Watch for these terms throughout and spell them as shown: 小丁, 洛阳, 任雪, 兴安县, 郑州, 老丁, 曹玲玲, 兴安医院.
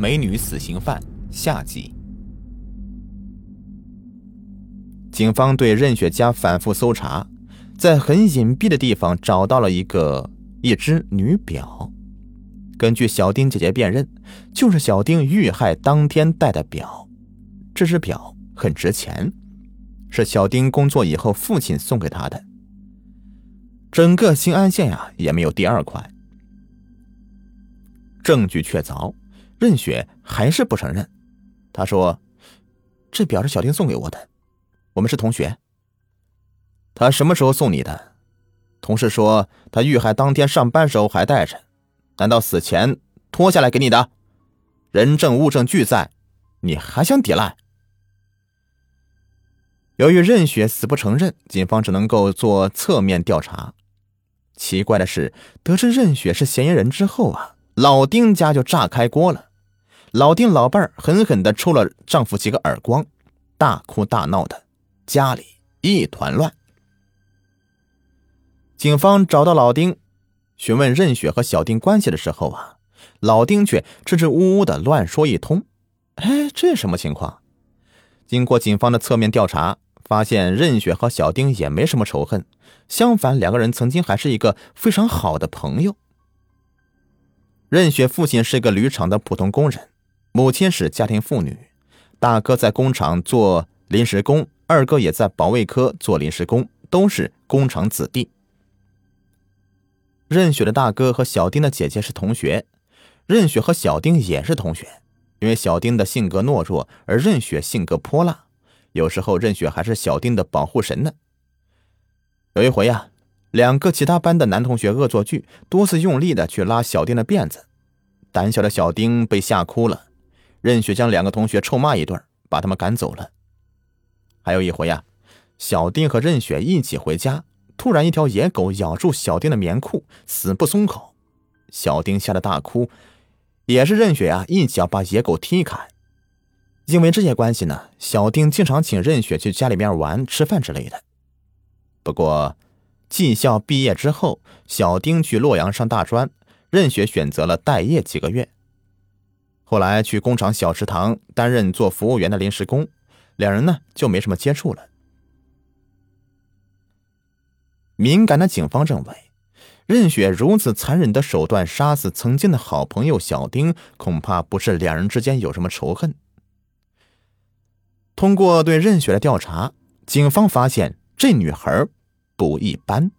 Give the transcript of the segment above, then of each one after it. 美女死刑犯》下集。警方对任雪家反复搜查，在很隐蔽的地方找到了一只女表。根据小丁姐姐辨认，就是小丁遇害当天戴的表。这只表很值钱，是小丁工作以后父亲送给他的。整个兴安县呀，也没有第二块。证据确凿，任雪还是不承认。她说：“这表是小丁送给我的，我们是同学。”他什么时候送你的？同事说他遇害当天上班时候还带着，难道死前脱下来给你的？人证物证俱在，你还想抵赖？由于任雪死不承认，警方只能够做侧面调查。奇怪的是，得知任雪是嫌疑人之后啊，老丁家就炸开锅了。老丁老伴儿狠狠地抽了丈夫几个耳光，大哭大闹的，家里一团乱。警方找到老丁，询问任雪和小丁关系的时候啊，老丁却支支吾吾的乱说一通。哎，这什么情况？经过警方的侧面调查，发现任雪和小丁也没什么仇恨，相反，两个人曾经还是一个非常好的朋友。任雪父亲是个铝厂的普通工人，母亲是家庭妇女，大哥在工厂做临时工，二哥也在保卫科做临时工，都是工厂子弟。任雪的大哥和小丁的姐姐是同学，任雪和小丁也是同学，因为小丁的性格懦弱，而任雪性格泼辣，有时候任雪还是小丁的保护神呢。有一回啊，两个其他班的男同学恶作剧，多次用力的去拉小丁的辫子，胆小的小丁被吓哭了，任雪将两个同学臭骂一顿，把他们赶走了。还有一回啊，小丁和任雪一起回家，突然一条野狗咬住小丁的棉裤，死不松口，小丁吓得大哭，也是任雪啊一脚把野狗踢开。因为这些关系呢，小丁经常请任雪去家里面玩、吃饭之类的。不过技校毕业之后，小丁去洛阳上大专，任雪选择了待业几个月，后来去工厂小食堂担任做服务员的临时工，两人呢就没什么接触了。敏感的警方认为，任雪如此残忍的手段杀死曾经的好朋友小丁，恐怕不是两人之间有什么仇恨。通过对任雪的调查，警方发现这女孩不一般。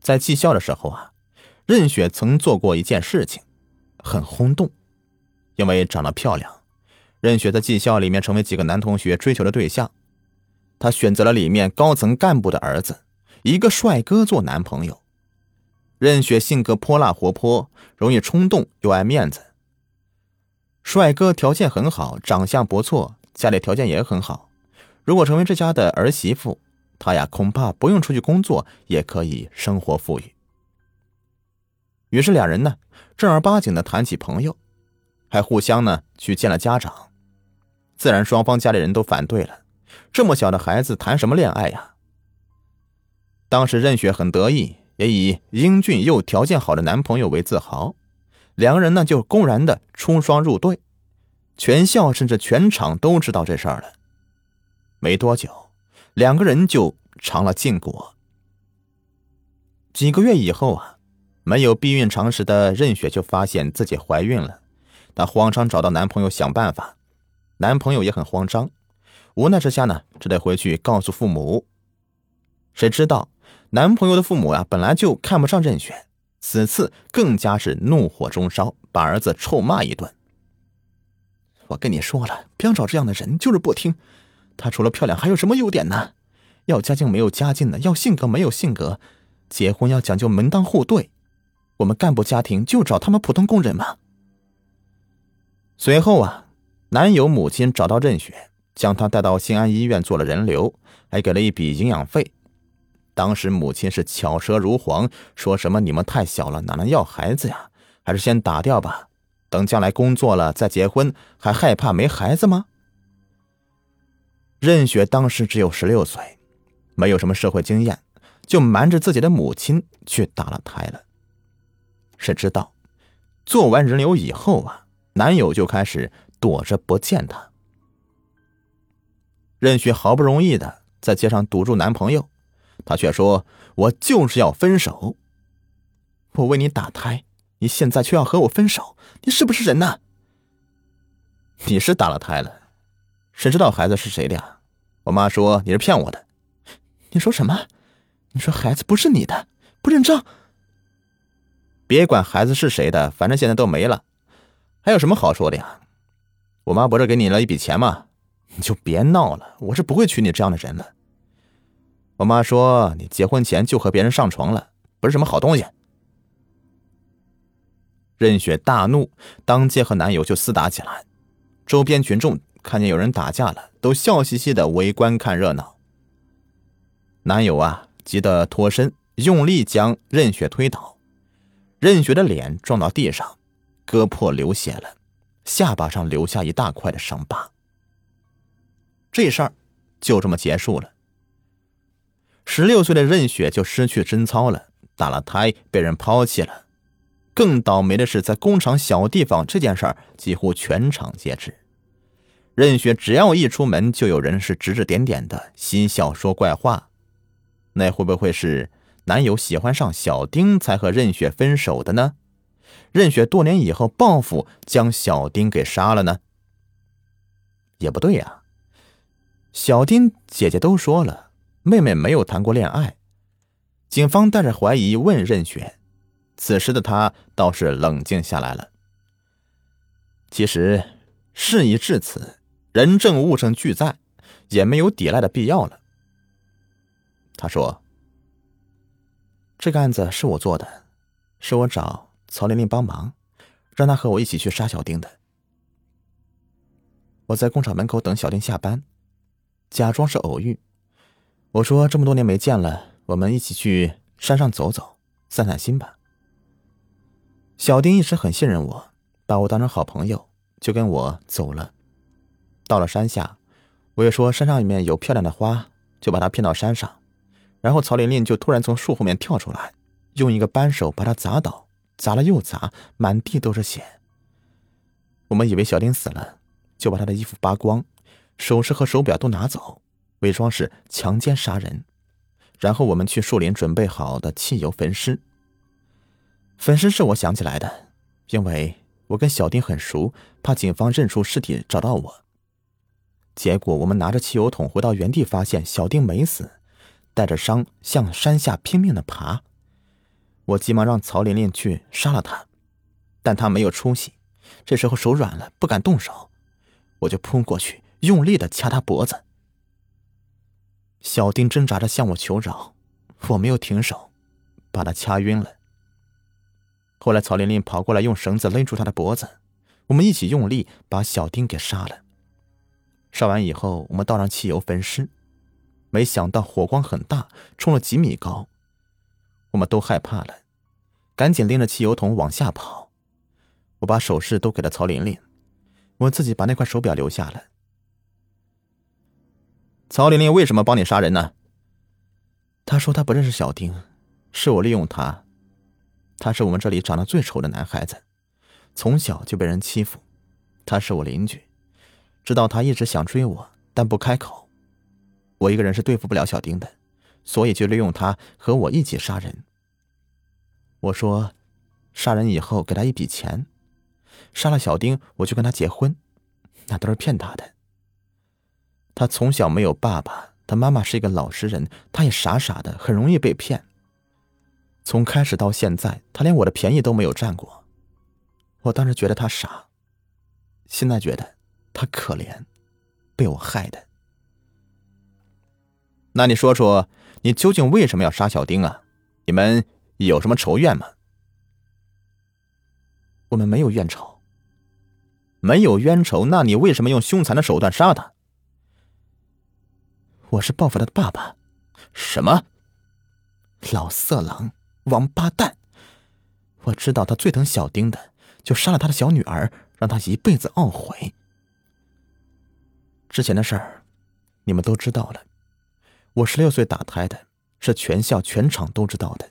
在技校的时候啊，任雪曾做过一件事情，很轰动，因为长得漂亮，任雪在技校里面成为几个男同学追求的对象。他选择了里面高层干部的儿子，一个帅哥做男朋友。任雪性格泼辣活泼，容易冲动又爱面子。帅哥条件很好，长相不错，家里条件也很好。如果成为这家的儿媳妇，她呀恐怕不用出去工作，也可以生活富裕。于是两人呢正儿八经的谈起朋友，还互相呢去见了家长。自然双方家里人都反对了。这么小的孩子谈什么恋爱呀？当时任雪很得意，也以英俊又条件好的男朋友为自豪，两个人呢就公然的出双入对，全校甚至全场都知道这事儿了。没多久，两个人就尝了禁果。几个月以后啊，没有避孕常识的任雪就发现自己怀孕了，她慌张找到男朋友想办法，男朋友也很慌张，无奈之下呢，只得回去告诉父母。谁知道男朋友的父母啊，本来就看不上任雪，此次更加是怒火中烧，把儿子臭骂一顿。我跟你说了，不要找这样的人，就是不听。她除了漂亮还有什么优点呢？要家境没有家境的，要性格没有性格，结婚要讲究门当户对。我们干部家庭就找他们普通工人嘛。随后啊，男友母亲找到任雪，将他带到兴安医院做了人流，还给了一笔营养费。当时母亲是巧舌如簧，说什么你们太小了，哪能要孩子呀？还是先打掉吧，等将来工作了再结婚，还害怕没孩子吗？任雪当时只有16岁，没有什么社会经验，就瞒着自己的母亲去打了胎了。谁知道做完人流以后啊，男友就开始躲着不见她。任雪好不容易的在街上堵住男朋友，她却说：“我就是要分手。我为你打胎，你现在却要和我分手，你是不是人呢？你是打了胎了，谁知道孩子是谁的呀？我妈说你是骗我的。”你说什么？你说孩子不是你的，不认账。别管孩子是谁的，反正现在都没了，还有什么好说的呀？我妈不是给你了一笔钱吗？你就别闹了，我是不会娶你这样的人了。我妈说你结婚前就和别人上床了，不是什么好东西。任雪大怒，当街和男友就厮打起来。周边群众看见有人打架了，都笑嘻嘻的围观看热闹。男友啊，急得脱身，用力将任雪推倒，任雪的脸撞到地上，割破流血了，下巴上留下一大块的伤疤。这事儿就这么结束了。16岁的任雪就失去贞操了，打了胎，被人抛弃了。更倒霉的是，在工厂小地方这件事儿几乎全场皆知。任雪只要一出门，就有人是指指点点的，嬉笑说怪话。那会不会是男友喜欢上小丁才和任雪分手的呢？任雪多年以后报复，将小丁给杀了呢？也不对啊，小丁姐姐都说了，妹妹没有谈过恋爱。警方带着怀疑问任雪，此时的她倒是冷静下来了。其实事已至此，人证物证俱在，也没有抵赖的必要了。他说：“这个案子是我做的，是我找曹玲玲帮忙，让她和我一起去杀小丁的。我在工厂门口等小丁下班，假装是偶遇。我说这么多年没见了，我们一起去山上走走，散散心吧。小丁一直很信任我，把我当成好朋友，就跟我走了。到了山下，我也说山上里面有漂亮的花，就把她骗到山上。”然后曹玲玲就突然从树后面跳出来，用一个扳手把她砸倒，砸了又砸，满地都是血。我们以为小丁死了，就把她的衣服扒光，首饰和手表都拿走，伪装是强奸杀人。然后我们去树林准备好的汽油焚尸。焚尸是我想起来的，因为我跟小丁很熟，怕警方认出尸体找到我。结果我们拿着汽油桶回到原地，发现小丁没死，带着伤向山下拼命的爬。我急忙让曹玲玲去杀了他，但他没有出息，这时候手软了，不敢动手。我就扑过去，用力的掐他脖子。小丁挣扎着向我求饶，我没有停手，把他掐晕了。后来曹玲玲跑过来，用绳子勒住他的脖子，我们一起用力把小丁给杀了。杀完以后，我们倒上汽油焚尸，没想到火光很大，冲了几米高，我们都害怕了，赶紧拎着汽油桶往下跑。我把首饰都给了曹玲玲，我自己把那块手表留下了。曹玲玲为什么帮你杀人呢？她说她不认识小丁，是我利用她。她是我们这里长得最丑的男孩子，从小就被人欺负。她是我邻居，知道她一直想追我，但不开口。我一个人是对付不了小丁的，所以就利用他和我一起杀人。我说杀人以后给他一笔钱，杀了小丁我就跟他结婚，那都是骗他的。他从小没有爸爸，他妈妈是一个老实人，他也傻傻的，很容易被骗。从开始到现在，他连我的便宜都没有占过。我当时觉得他傻，现在觉得他可怜，被我害的。那你说说，你究竟为什么要杀小丁啊？你们有什么仇怨吗？我们没有冤仇。没有冤仇，那你为什么用凶残的手段杀他？我是报复他的爸爸。什么？老色狼，王八蛋！我知道他最疼小丁的，就杀了他的小女儿，让他一辈子懊悔。之前的事儿，你们都知道了。我16岁打胎的，是全校全场都知道的。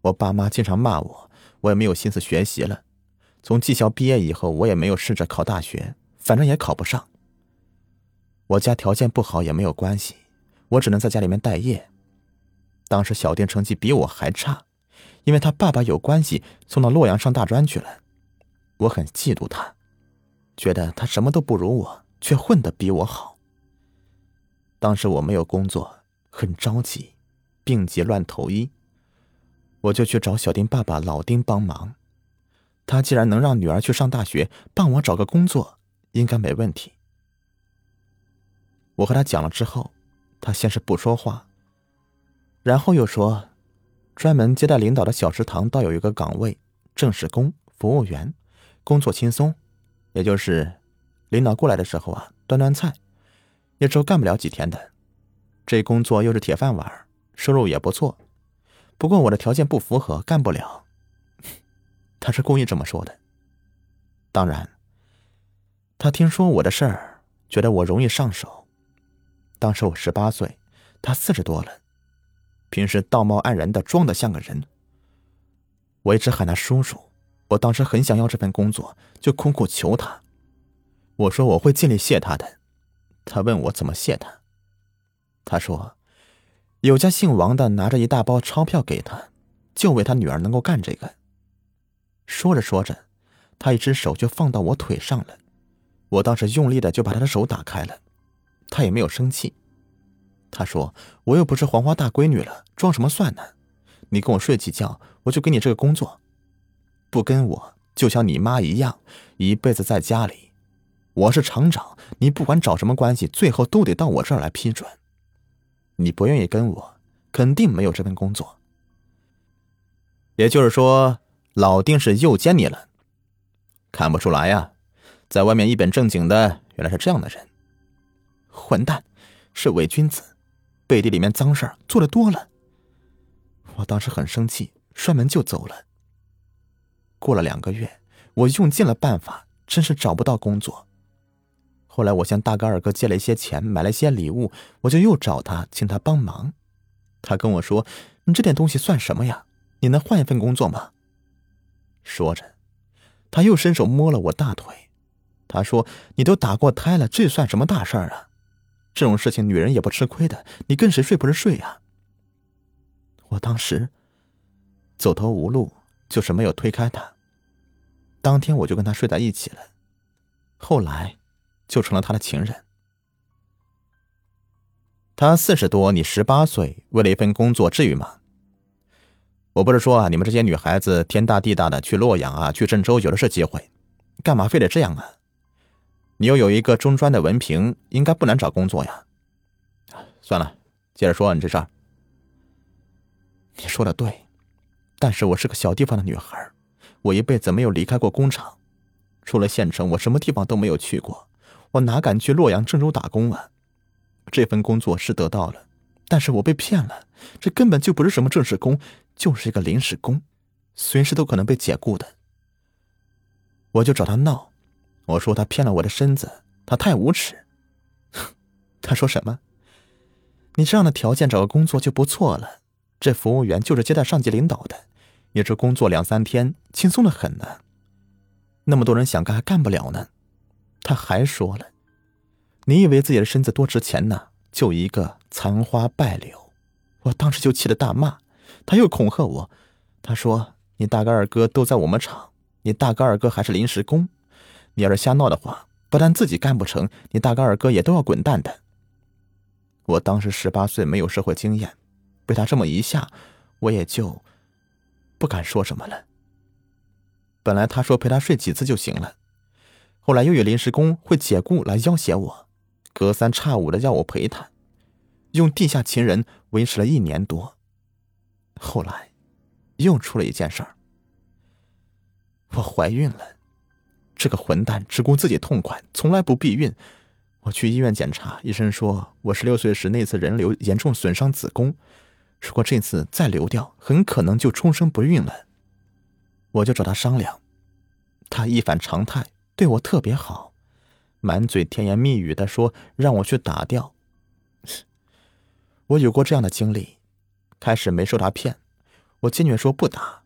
我爸妈经常骂我，我也没有心思学习了，从技校毕业以后，我也没有试着考大学，反正也考不上。我家条件不好也没有关系，我只能在家里面待业。当时小丁成绩比我还差，因为他爸爸有关系送到洛阳上大专去了。我很嫉妒他，觉得他什么都不如我，却混得比我好。当时我没有工作，很着急，病急乱投医，我就去找小丁爸爸老丁帮忙。他既然能让女儿去上大学，帮我找个工作应该没问题。我和他讲了之后，他先是不说话，然后又说专门接待领导的小食堂倒有一个岗位，正式工服务员，工作轻松，也就是领导过来的时候啊，端端菜，一周干不了几天的。这工作又是铁饭碗，收入也不错，不过我的条件不符合，干不了。他是故意这么说的。当然他听说我的事儿，觉得我容易上手。当时我18岁，他40多了，平时道貌岸然的装得像个人。我一直喊他叔叔，我当时很想要这份工作，就苦苦求他。我说我会尽力谢他的。他问我怎么谢他。他说有家姓王的拿着一大包钞票给他，就为他女儿能够干这个。说着说着，他一只手就放到我腿上了。我当时用力的就把他的手打开了，他也没有生气。他说我又不是黄花大闺女了，装什么蒜呢？你跟我睡几觉，我就给你这个工作。不跟我就像你妈一样，一辈子在家里。我是厂长，你不管找什么关系，最后都得到我这儿来批准。你不愿意跟我，肯定没有这份工作。也就是说老丁是诱奸你了。看不出来呀，在外面一本正经的，原来是这样的人。混蛋，是伪君子，背地里面脏事儿做得多了。我当时很生气，摔门就走了。过了2个月，我用尽了办法，真是找不到工作。后来我向大哥二哥借了一些钱，买了一些礼物，我就又找他，请他帮忙。他跟我说，你这点东西算什么呀，你能换一份工作吗？说着他又伸手摸了我大腿。他说你都打过胎了，这算什么大事儿啊？这种事情女人也不吃亏的，你跟谁睡不是睡啊？我当时走投无路，就是没有推开他。当天我就跟他睡在一起了，后来就成了他的情人。他40多，你18岁，为了一份工作至于吗？我不是说啊，你们这些女孩子天大地大的，去洛阳啊，去郑州有的是机会，干嘛非得这样啊？你又有一个中专的文凭，应该不难找工作呀。算了，接着说你这事儿。你说的对，但是我是个小地方的女孩，我一辈子没有离开过工厂，除了县城我什么地方都没有去过，我哪敢去洛阳郑州打工啊？这份工作是得到了，但是我被骗了，这根本就不是什么正式工，就是一个临时工，随时都可能被解雇的。我就找他闹，我说他骗了我的身子，他太无耻。他说什么？你这样的条件找个工作就不错了，这服务员就是接待上级领导的，也就工作2-3天，轻松的很呢。那么多人想干还干不了呢。他还说了，你以为自己的身子多值钱呢？就一个残花败柳。我当时就气得大骂，他又恐吓我，他说你大哥二哥都在我们厂，你大哥二哥还是临时工，你要是瞎闹的话，不但自己干不成，你大哥二哥也都要滚蛋的。我当时18岁，没有社会经验，被他这么一下，我也就不敢说什么了。本来他说陪他睡几次就行了，后来又有临时工会解雇来要挟我，隔三差五的要我陪他，用地下情人维持了1年多。后来又出了一件事儿，我怀孕了。这个混蛋只顾自己痛快，从来不避孕。我去医院检查，医生说我16岁时那次人流严重损伤子宫，如果这次再流掉，很可能就终生不孕了。我就找他商量，他一反常态，对我特别好，满嘴甜言蜜语的说让我去打掉。我有过这样的经历，开始没受他骗，我坚决说不打，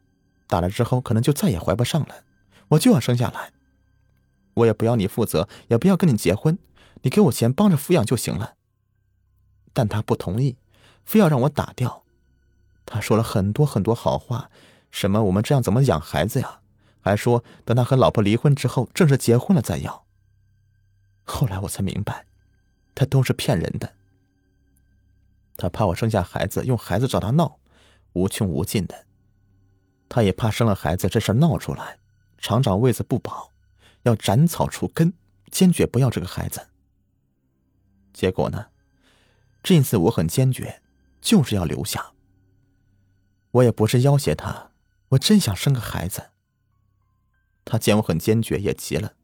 打了之后可能就再也怀不上了，我就要生下来。我也不要你负责，也不要跟你结婚，你给我钱帮着抚养就行了。但他不同意，非要让我打掉。他说了很多很多好话，什么我们这样怎么养孩子呀？还说等他和老婆离婚之后，正式结婚了再要。后来我才明白，他都是骗人的。他怕我生下孩子，用孩子找他闹，无穷无尽的。他也怕生了孩子这事闹出来，常常位子不保，要斩草除根，坚决不要这个孩子。结果呢，这次我很坚决，就是要留下。我也不是要挟他，我真想生个孩子。他见我很坚决，也急了，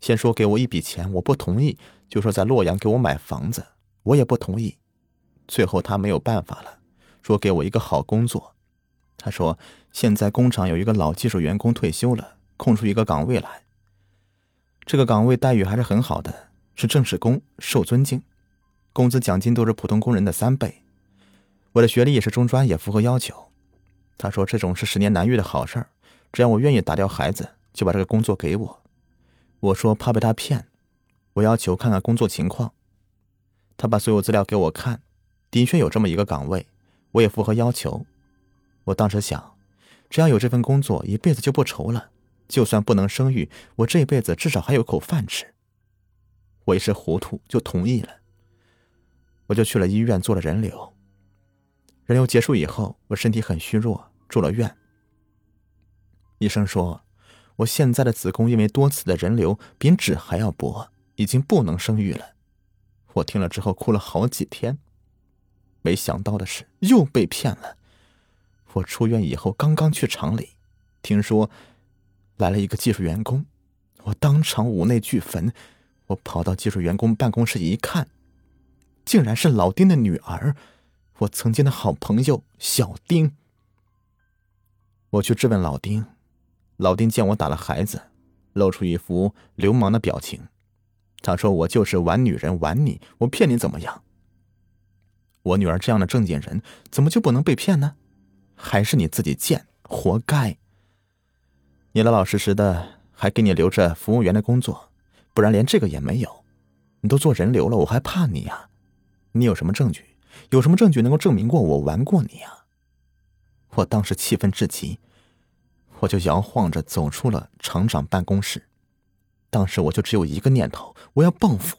先说给我一笔钱，我不同意，就说在洛阳给我买房子，我也不同意。最后他没有办法了，说给我一个好工作。他说现在工厂有一个老技术员工退休了，空出一个岗位来。这个岗位待遇还是很好的，是正式工，受尊敬，工资奖金都是普通工人的3倍。我的学历也是中专，也符合要求。他说这种是10年难遇的好事儿，只要我愿意打掉孩子，就把这个工作给我。我说怕被他骗，我要求看看工作情况。他把所有资料给我看，的确有这么一个岗位，我也符合要求。我当时想，只要有这份工作，一辈子就不愁了，就算不能生育，我这辈子至少还有口饭吃。我一时糊涂就同意了。我就去了医院做了人流。人流结束以后，我身体很虚弱，住了院。医生说，我现在的子宫因为多次的人流比纸还要薄，已经不能生育了。我听了之后哭了好几天。没想到的是，又被骗了。我出院以后刚刚去厂里，听说来了一个技术员工，我当场五内俱焚。我跑到技术员工办公室一看，竟然是老丁的女儿，我曾经的好朋友小丁。我去质问老丁，老丁见我打了孩子，露出一副流氓的表情。他说我就是玩女人玩你，我骗你怎么样？我女儿这样的正经人，怎么就不能被骗呢？还是你自己贱，活该！你老老实实的，还给你留着服务员的工作，不然连这个也没有。你都做人流了，我还怕你呀？你有什么证据？有什么证据能够证明过我玩过你呀？我当时气愤至极，我就摇晃着走出了厂长办公室。当时我就只有一个念头，我要报复。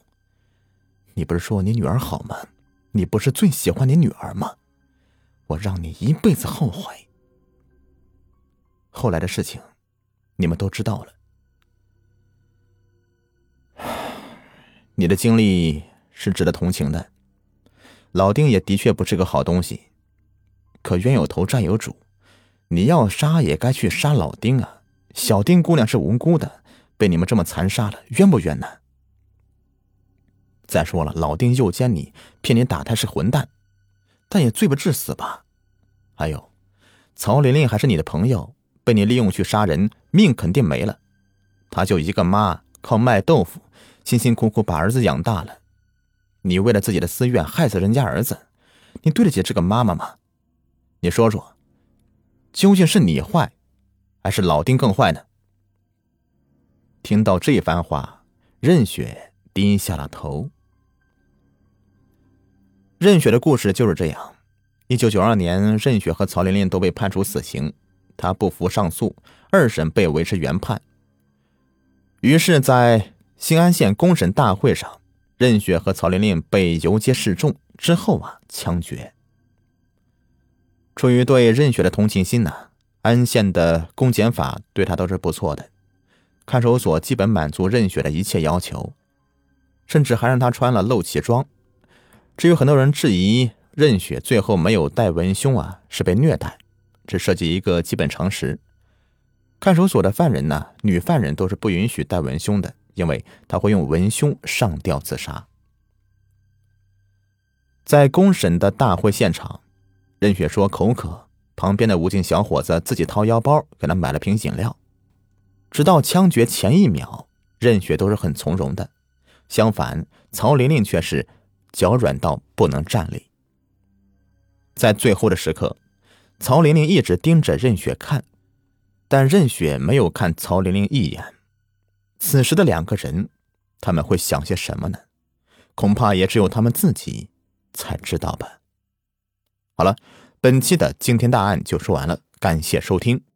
你不是说你女儿好吗？你不是最喜欢你女儿吗？我让你一辈子后悔。后来的事情，你们都知道了。你的经历是值得同情的，老丁也的确不是个好东西。可冤有头债有主，你要杀也该去杀老丁啊！小丁姑娘是无辜的，被你们这么残杀了，冤不冤呢？再说了，老丁诱奸你，骗你打胎是混蛋，但也罪不至死吧？还有，曹玲玲还是你的朋友，被你利用去杀人，命肯定没了。她就一个妈，靠卖豆腐，辛辛苦苦把儿子养大了。你为了自己的私怨害死人家儿子，你对得起这个妈妈吗？你说说，究竟是你坏，还是老丁更坏呢？听到这番话，任雪低下了头。任雪的故事就是这样。1992年，任雪和曹玲玲都被判处死刑，她不服上诉，二审被维持原判。于是在兴安县公审大会上，任雪和曹玲玲被游街示众之后枪决。出于对任雪的同情心安县的公检法对她都是不错的，看守所基本满足任雪的一切要求，甚至还让她穿了露脐装。至于很多人质疑任雪最后没有戴文胸是被虐待，只涉及一个基本常识。看守所的犯人女犯人都是不允许戴文胸的，因为她会用文胸上吊自杀。在公审的大会现场，任雪说口渴，旁边的武警小伙子自己掏腰包给她买了瓶饮料。直到枪决前一秒，任雪都是很从容的，相反，曹玲玲却是脚软到不能站立。在最后的时刻，曹玲玲一直盯着任雪看，但任雪没有看曹玲玲一眼。此时的两个人，他们会想些什么呢？恐怕也只有他们自己才知道吧。好了，本期的惊天大案就说完了，感谢收听。